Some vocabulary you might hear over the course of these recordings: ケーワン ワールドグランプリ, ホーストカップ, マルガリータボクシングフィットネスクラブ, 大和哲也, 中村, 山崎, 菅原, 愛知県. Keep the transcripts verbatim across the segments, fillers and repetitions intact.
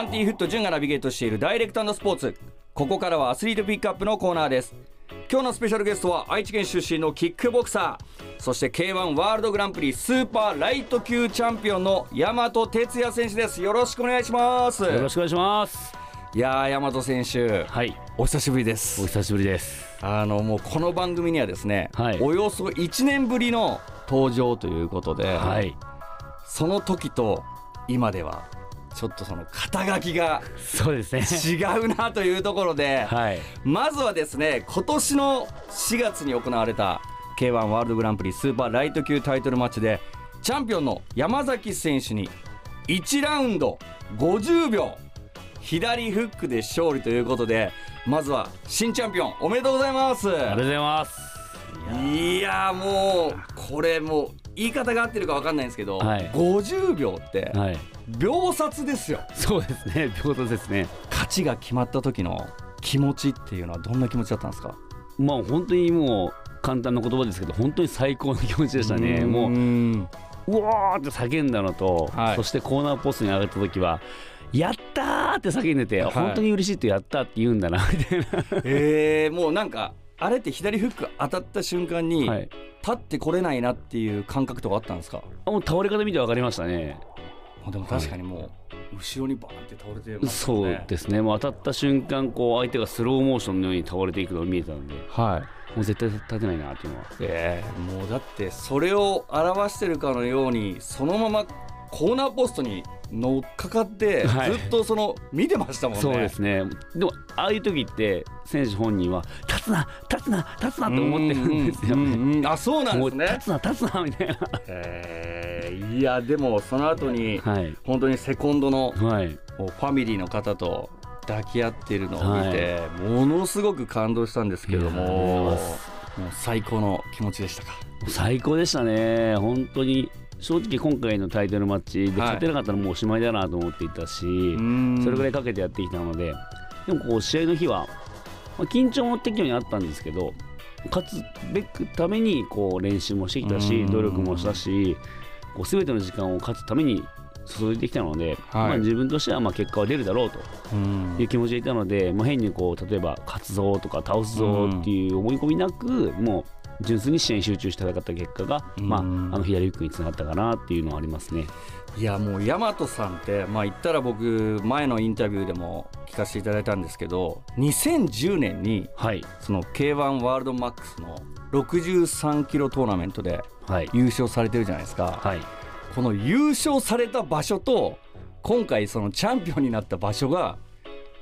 アンティフット潤がナビゲートしているダイレクト&スポーツ、ここからはアスリートピックアップのコーナーです。今日のスペシャルゲストは愛知県出身のキックボクサー、そして ケーワン ワールドグランプリスーパーライト級チャンピオンの大和哲也選手です。よろしくお願いします。よろしくお願いします。いやー、大和選手、はい、お久しぶりです。お久しぶりです。あのもうこの番組にはですね、はい、およそいちねんぶりの登場ということで、はい、その時と今ではちょっとその肩書きがそうですね違うなというところで、はい、まずはですね、今年のしがつに行われた ケーワン ワールドグランプリスーパーライト級タイトルマッチでチャンピオンの山崎選手にいちラウンドごじゅうびょう左フックで勝利ということで、まずは新チャンピオンおめでとうございます。ありがとうございます。いやー、もうこれもう言い方が合ってるか分かんないんですけど、はい、ごじゅうびょうって、はい、秒殺ですよ。そうですね、秒殺ですね。勝ちが決まった時の気持ちっていうのはどんな気持ちだったんですか？まあ本当にもう簡単な言葉ですけど、本当に最高の気持ちでしたね。もううわーって叫んだのと、はい、そしてコーナーポストに上がった時はやったーって叫んでて、はい、本当に嬉しいってやったって言うんだなみたいな。えー、もうなんかあれって左フック当たった瞬間に、はい、立ってこれないなっていう感覚とかあったんですか？もう倒れ方見て分かりましたね。でも確かにもう後ろにバーンって倒れてますね。そうですね、もう当たった瞬間こう相手がスローモーションのように倒れていくのが見えたので、はい、もう絶対立てないなっていうのは、えー、もうだってそれを表してるかのようにそのままコーナーポストに乗っかかって、はい、ずっとその見てましたもんね。そうですね。でもああいう時って選手本人は立つな立つな立つなと思ってるんですよね。うんうん、あ、そうなんですね。立つな立つなみたいな。へー、いやでもその後に本当にセコンドのファミリーの方と抱き合ってるのを見て、はい、ものすごく感動したんですけども、もう最高の気持ちでしたか？最高でしたね。本当に正直今回のタイトルマッチで勝てなかったらもうおしまいだなと思っていたし、はい、それぐらいかけてやってきたので、でもこう試合の日は、まあ、緊張も適度にあったんですけど、勝つべくためにこう練習もしてきたし努力もしたし、こう全ての時間を勝つために注いできたので、はい、まあ、自分としてはまあ結果は出るだろうという気持ちでいたので、まあ、変にこう例えば勝つぞとか倒すぞっていう思い込みなく、もう純粋に試合に集中して戦った結果が、まあ、あの左フックにつながったかなっていうのはありますね。いやもう大和さんって、まあ、言ったら僕前のインタビューでも聞かせていただいたんですけど、にせんじゅうねんに、はい、その ケーワン ワールドマックスのろくじゅうさんキロトーナメントで優勝されてるじゃないですか、はい、この優勝された場所と今回そのチャンピオンになった場所が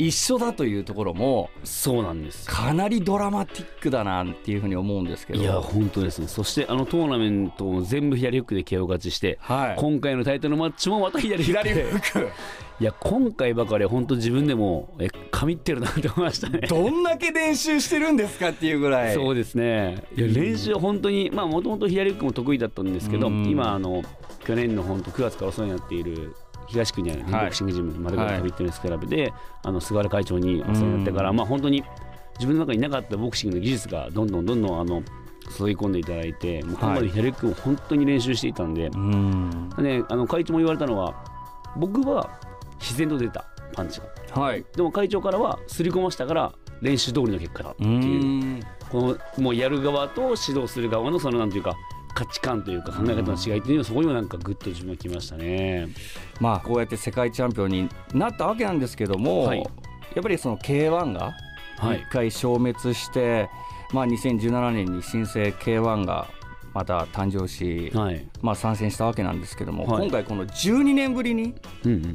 一緒だというところも、そうなんです、かなりドラマティックだなっていうふうに思うんですけど。いや本当ですね。そしてあのトーナメントを全部左フックで ケーオー 勝ちして、はい、今回のタイトルマッチもまた左フックで左フックいや今回ばかりは本当自分でもえ神ってるなって思いましたね。どんだけ練習してるんですかっていうぐらい。そうですね。いや練習は本当に、まあもともと左フックも得意だったんですけど、今あの去年の本当くがつからお世話になっている東区にあるボクシングジムにまたぐらい旅ってるんですけど、であの菅原会長にお世話になってから、まあ本当に自分の中になかったボクシングの技術がどんどんどんどんあの注ぎ込んでいただいて、もうここまで左フックを本当に練習していたんで、はい、であの会長も言われたのは、僕は自然と出たパンチが、はい、でも会長からはすり込ましたから練習通りの結果だっていう、このもうやる側と指導する側のそのなんていうか価値観というか考え方の違いというのは、そこにもなんかグッと自分はきましたね。まあこうやって世界チャンピオンになったわけなんですけども、はい、やっぱりその ケーワン がいっかい消滅して、はい、まあ、にせんじゅうななねんに新生 ケーワン がまた誕生し、はい、まあ、参戦したわけなんですけども、はい、今回このじゅうにねんぶりに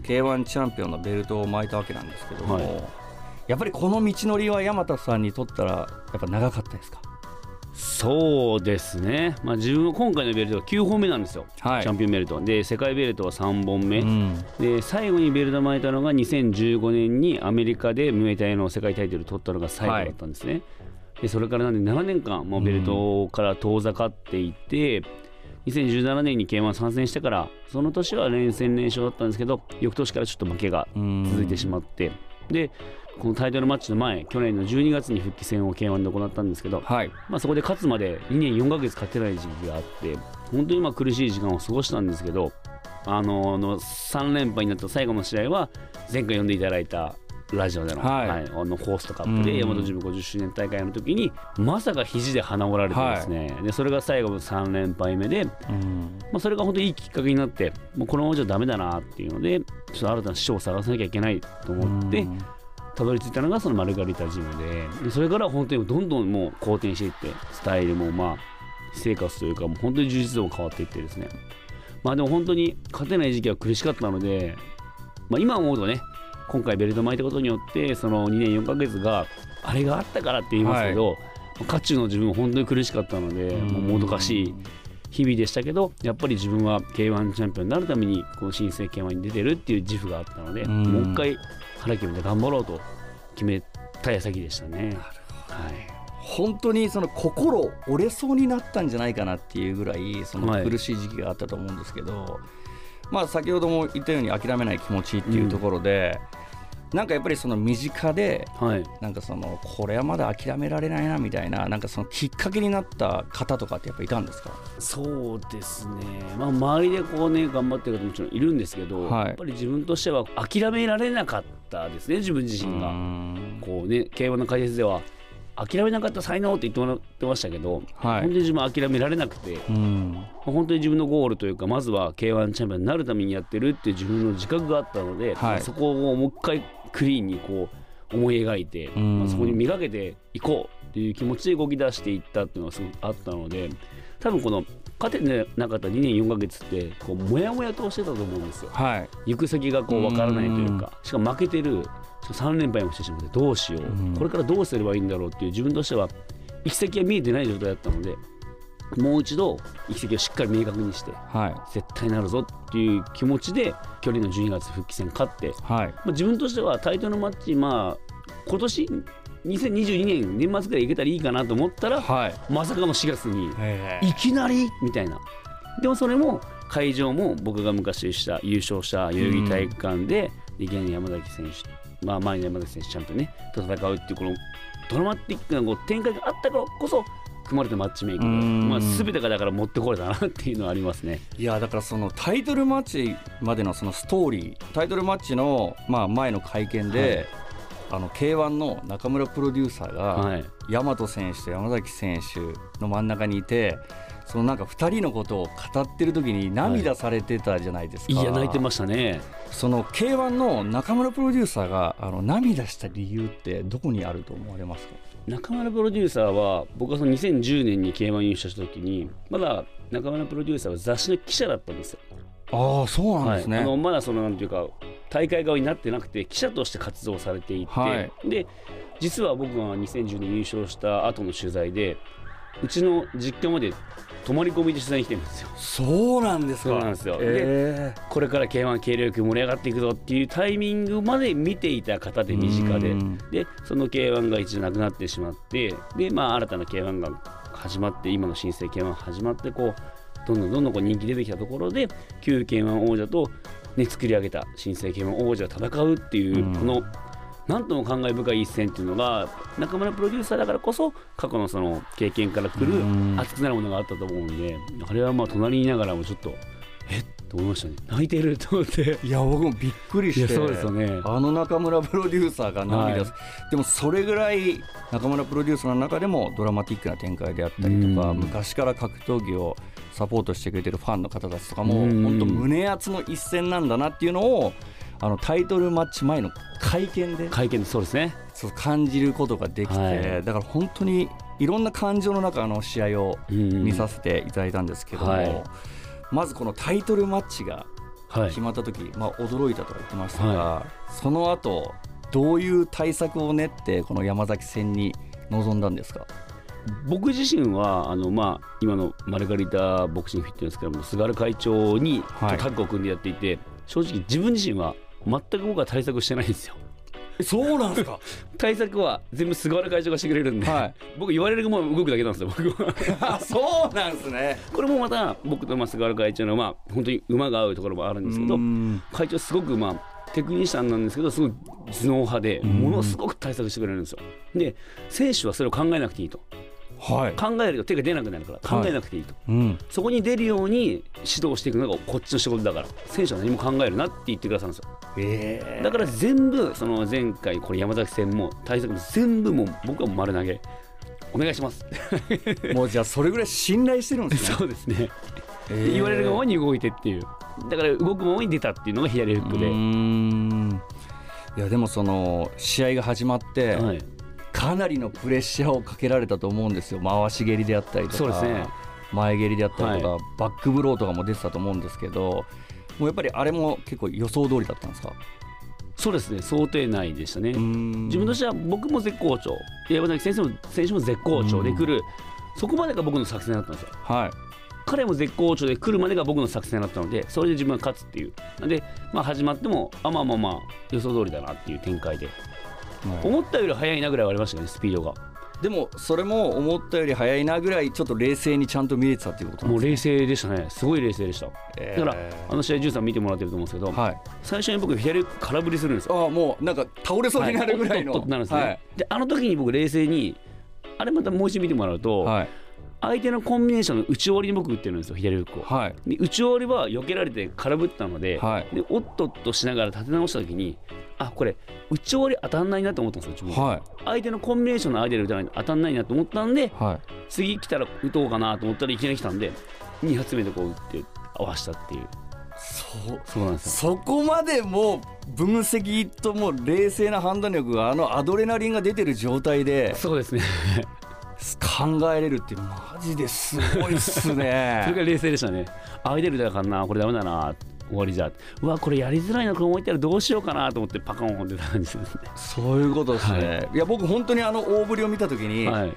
ケーワン チャンピオンのベルトを巻いたわけなんですけども、はい、やっぱりこの道のりは大和さんにとったらやっぱ長かったですか？そうですね、まあ、自分は今回のベルトがきゅうほんめなんですよ、はい、チャンピオンベルトで世界ベルトはさんぼんめ、うん、で最後にベルトを巻いたのがにせんじゅうごねんにアメリカでムエタイの世界タイトル取ったのが最後だったんですね、はい、でそれからなんでななねんかん、まあ、ベルトから遠ざかっていて、うん、にせんじゅうななねんに ケーワン 参戦してから、その年は連戦連勝だったんですけど、翌年からちょっと負けが続いてしまって、うん、でこのタイトルマッチの前、去年のじゅうにがつに復帰戦を ケーワン で行ったんですけど、はい、まあ、そこで勝つまでにねんよんかげつ勝てない時期があって、本当にまあ苦しい時間を過ごしたんですけど、あののさん連覇になった最後の試合は前回呼んでいただいたラジオでの、はいはい、あのホーストカップで大和ジムごじゅっしゅうねん大会の時にまさか肘で鼻折られてですね、はい、でそれが最後のさん連敗目で、うんまあ、それが本当にいいきっかけになって、もうこのままじゃダメだなっていうのでちょっと新たな師匠を探さなきゃいけないと思って、うん、たどり着いたのがそのマルガリータジム で, でそれから本当にどんどんもう好転していって、スタイルもまあ生活というかもう本当に充実度も変わっていってですね、まあでも本当に勝てない時期は苦しかったので、まあ、今思うとね、今回ベルト巻いたことによってそのにねんよんかげつがあれがあったからって言いますけど、渦中、はい、の自分は本当に苦しかったので、もうもどかしい日々でしたけど、やっぱり自分は ケーワン チャンピオンになるためにこの新生 ケーワン に出てるっていう自負があったので、もう一回腹決めて頑張ろうと決めた矢先でしたね。はい、本当にその心折れそうになったんじゃないかなっていうぐらいその苦しい時期があったと思うんですけど、はいまあ、先ほども言ったように諦めない気持ちっていうところで、うん、なんかやっぱりその身近で、はい、なんかそのこれはまだ諦められないなみたいな、なんかそのきっかけになった方とかってやっぱいたんですか？そうですね、まあ、周りでこうね頑張ってる方ももちろんいるんですけど、はい、やっぱり自分としては諦められなかったですね、自分自身が。こうね、ケーワンの解説では諦めなかった才能って言ってもらってましたけど、はい、本当に自分は諦められなくて、うん、本当に自分のゴールというか、まずは ケーワン チャンピオンになるためにやってるっていう自分の自覚があったので、はい、そこをもう一回クリーンにこう思い描いて、うんまあ、そこに磨けていこうっていう気持ちで動き出していったっていうのがすごくあったので、多分この勝ててなかったにねんよんかげつってこうモヤモヤとしてたと思うんですよ、はい、行く先がこう分からないというか、うん、しかも負けてるさん連敗もしてしまって、どうしよう、うん、これからどうすればいいんだろうっていう自分としては行き先が見えてない状態だったので、もう一度行き先をしっかり明確にして、はい、絶対なるぞっていう気持ちで去年のじゅうにがつ復帰戦勝って、はいまあ、自分としてはタイトルマッチ、まあ、今年にせんにじゅうにねん年末くらい行けたらいいかなと思ったら、はい、まさかのしがつにいきなりみたいな。でもそれも会場も僕が昔した優勝した代々木体育館で、うん、池谷山崎選手まあ、前の山崎選手ちゃんとねと戦うっていうこのドラマティックなこう展開があったからこそ組まれたマッチメイク、まあ、全てがだから持ってこれたなっていうのはありますね。いやだからそのタイトルマッチまでのそのストーリー、タイトルマッチのまあ前の会見で、はい、あの ケーワン の中村プロデューサーが、はい、大和選手と山崎選手の真ん中にいて、そのなんかふたりのことを語ってる時に涙されてたじゃないですか、はい、いや泣いてましたね。その ケーワン の中村プロデューサーがあの涙した理由ってどこにあると思われますか？中村プロデューサーは僕はそのにせんじゅうねんに ケーワン 優勝した時にまだ中村プロデューサーは雑誌の記者だったんですよ。ああそうなんですね、はい、あのまだそのなんていうか大会側になってなくて記者として活動されていて、はい、で実は僕がにせんじゅうねん優勝した後の取材でうちの実家まで泊まり込みで取材に来てるんですよ。そうなんですか。そうなんですよ、えー、でこれから ケーワン 軽量級盛り上がっていくぞっていうタイミングまで見ていた方で身近で、でその ケーワン が一度なくなってしまって、で、まあ、新たな ケーワン が始まって今の新生 ケーワン が始まってこうどんどんどんどんこう人気出てきたところで旧 ケーワン 王者と、ね、作り上げた新生 ケーワン 王者が戦うっていうこのなんとも感慨深い一戦っていうのが中村プロデューサーだからこそ過去のその経験からくる熱くなるものがあったと思うんで、あれはまあ隣にいながらもちょっとえっと思いましたね。泣いてると思って、いや僕もびっくりして、そうですよね、あの中村プロデューサーが涙す、はい、でもそれぐらい中村プロデューサーの中でもドラマティックな展開であったりとか、昔から格闘技をサポートしてくれてるファンの方たちとかも本当胸熱の一戦なんだなっていうのをあのタイトルマッチ前の会見で会見でそうですね、そう感じることができて、はい、だから本当にいろんな感情の中の試合を見させていただいたんですけども、はい、まずこのタイトルマッチが決まった時、はいまあ、驚いたと言ってましたが、はい、その後どういう対策を練ってこの山崎戦に臨んだんですか？僕自身はあの、まあ、今のマルガリータボクシングフィットネスクラブの菅原会長にタッグを組んでやっていて、はい、正直自分自身は全く僕は対策してないんですよ。そうなんですか？対策は全部菅原会長がしてくれるんで、はい、僕言われるもの動くだけなんですよ僕はそうなんですね。これもまた僕と菅原会長の、まあ、本当に馬が合うところもあるんですけど、会長すごく、まあ、テクニシャンなんですけどすごい頭脳派でものすごく対策してくれるんですよ。で選手はそれを考えなくていいと、はい、考えると手が出なくなるから考えなくていいと、はいうん、そこに出るように指導していくのがこっちの仕事だから選手は何も考えるなって言ってくださるんですよ、えー、だから全部その前回これ山崎戦も対策も全部もう僕は丸投げお願いしますもうじゃあそれぐらい信頼してるんですねそうですね、えー、言われるがままに動いてっていう、だから動くままに出たっていうのが左フックで、うーんいやでもその試合が始まって、はい、かなりのプレッシャーをかけられたと思うんですよ。回し蹴りであったりとか、そうですね、前蹴りであったりとか、はい、バックブローとかも出てたと思うんですけど、もうやっぱりあれも結構予想通りだったんですか？そうですね、想定内でしたね。自分としては僕も絶好調、山崎選手も選手も絶好調で来る、そこまでが僕の作戦だったんですよ、はい、彼も絶好調で来るまでが僕の作戦だったので、それで自分が勝つっていうで、まあ、始まってもあまあまあまあ予想通りだなっていう展開で、うん、思ったより速いなぐらいはありましたね、スピードが。でもそれも思ったより速いなぐらいちょっと冷静にちゃんと見れてたっていうことなんですか？もう冷静でしたね、すごい冷静でした、えー、だからあの試合じゅうさん見てもらってると思うんですけど、はい、最初に僕左空振りするんですよ。あもうなんか倒れそうになるぐらいの、はい、おっとっとってなるんですね、はい、であの時に僕冷静にあれまたもう一度見てもらうと、はい、相手のコンビネーションの打ち終わりに僕打ってるんですよ、左フックを、はい、で打ち終わりは避けられて空振ったので、はい、でおっとっとしながら立て直した時にあこれ打ち終わり当たんないなと思ったんですよ、自分、はい、相手のコンビネーションのアイデアで打たないと当たんないなと思ったんで、はい、次来たら打とうかなと思ったらいきなり来たんでに発目でこう打って合わせたっていう、そう、そうなんですよ。そこまでもう分析ともう冷静な判断力があのアドレナリンが出てる状態で、そうですね考えれるってマジですごいっすねそれから冷静でしたね、アイデアで打たなかなこれダメだな終わりじゃうわこれやりづらいなこれ思ったらどうしようかなと思ってパカンってた感じですね。そういうことですね、はい、いや僕本当にあの大振りを見たときに、はい、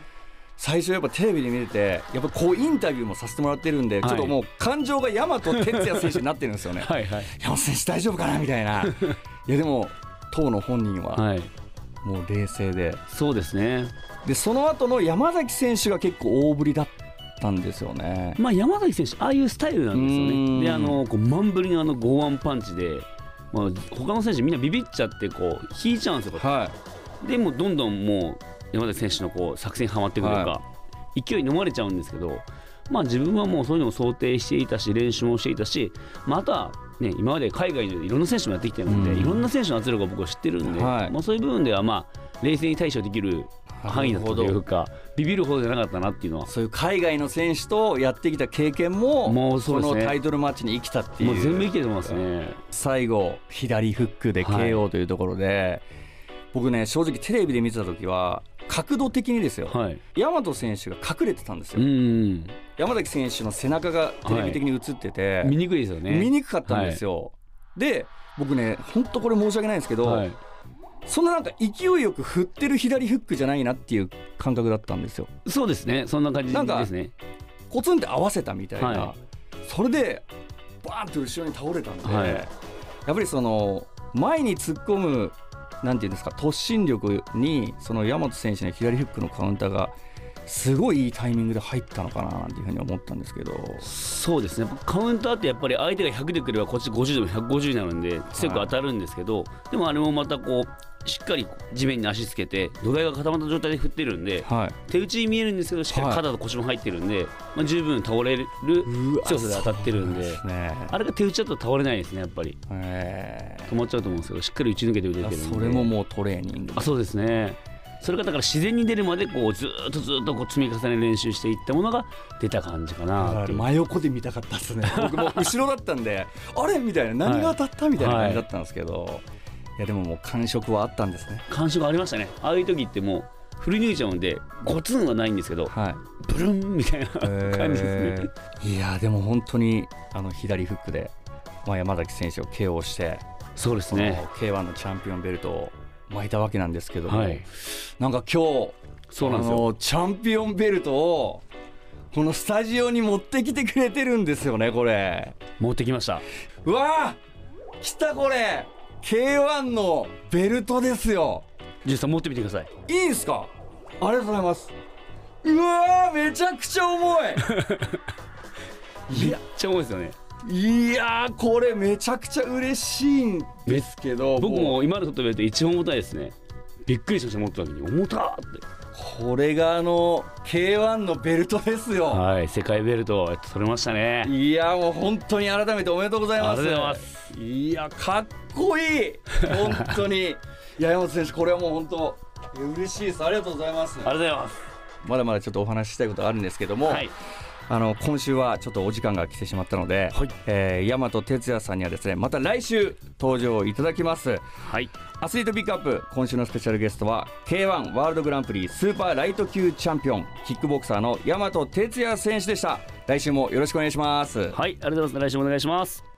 最初やっぱテレビで見ててやっぱこうインタビューもさせてもらってるんで、はい、ちょっともう感情が大和哲也選手になってるんですよねはい、はい、大和選手大丈夫かなみたいないやでも当の本人は、はい、もう冷静で、そうですね、でその後の山崎選手が結構大振りだったたんですよね。まあ、山崎選手ああいうスタイルなんですよね。であのこう満振りのあの剛腕パンチで、まあ、他の選手みんなビビっちゃってこう引いちゃうんですよ、はい、でもうどんどんもう山崎選手のこう作戦にはまってくるとか、はい、勢い飲まれちゃうんですけど、まあ、自分はもうそういうのを想定していたし練習もしていたし、まあ、あとは、ね、今まで海外のいろんな選手もやってきてるのでいろんな選手の圧力を僕は知ってるんで、はい、まあ、そういう部分ではまあ冷静に対処できる範囲だったというかビビるほどじゃなかったなっていうのは、そういう海外の選手とやってきた経験ももうそうですね、そのタイトルマッチに生きたっていう、もう全部生きてますね。最後左フックで ケーオー というところで、はい、僕ね正直テレビで見てた時は角度的にですよ、はい、大和選手が隠れてたんですよ、うんうん、山崎選手の背中がテレビ的に映ってて、はい、見にくいですよね、見にくかったんですよ、はい、で僕ね本当これ申し訳ないんですけど、はい、そんななんか勢いよく振ってる左フックじゃないなっていう感覚だったんですよ。そうですね、そんな感じですね、コツンって合わせたみたいな、はい、それでバーンと後ろに倒れたんで、はい、やっぱりその前に突っ込むなんていうんですか突進力にその大和選手の左フックのカウンターがすごいいいタイミングで入ったのかなっていうふうに思ったんですけど、そうですね、カウンターってやっぱり相手がひゃくでくればこっちごじゅうでもひゃくごじゅうになるんで強く当たるんですけど、はい、でもあれもまたこうしっかり地面に足つけて土台が固まった状態で振ってるんで、はい、手打ちに見えるんですけどしっかり肩と腰も入ってるんで、はい、まあ、十分倒れる強さで当たってるん で, です、ね、あれが手打ちだと倒れないですね、やっぱり止まっちゃうと思うんですけどしっかり打ち抜けて打ててるんで、それももうトレーニング、あそうですね、それがだから自然に出るまでこうずっとずっとこう積み重ね練習していったものが出た感じかなって。真横で見たかったですね僕も後ろだったんであれみたいな何が当たったみたいな感じだったんですけど、はい、いやでももう感触はあったんですね。感触ありましたね。ああいう時ってもうフルニュージョンでゴツンはないんですけど、はい、ブルンみたいな感じですね、えー、いやでも本当にあの左フックで、まあ、山崎選手を ケーオー してそうですね、ケーワン のチャンピオンベルトを巻いたわけなんですけども、はい、なんか今日そうなんですよ、あのチャンピオンベルトをこのスタジオに持ってきてくれてるんですよね。これ持ってきました。うわー来た、これ ケーワン のベルトですよ。ジュースさん持ってみてください。いいんすか？ありがとうございます。うわーめちゃくちゃ重いめっちゃ重いですよね。いやーこれめちゃくちゃ嬉しいんですけど、僕も今のとってみると一番重たいですね。びっくりしました、持った時に重たーって。これがあの ケーワン のベルトですよ。はい、世界ベルトを取れましたね。いやもう本当に改めておめでとうございます。ありがとうございます。いやかっこいい本当に。いや山本選手、これはもう本当嬉しいです。ありがとうございます。ありがとうございます。まだまだちょっとお話ししたいことがあるんですけども。はい、あの今週はちょっとお時間が来てしまったので、はい、えー、大和哲也さんにはですねまた来週登場いただきます、はい、アスリートピックアップ、今週のスペシャルゲストは ケーワン ワールドグランプリスーパーライト級チャンピオンキックボクサーの大和哲也選手でした。来週もよろしくお願いします。はい、ありがとうございます。来週もお願いします。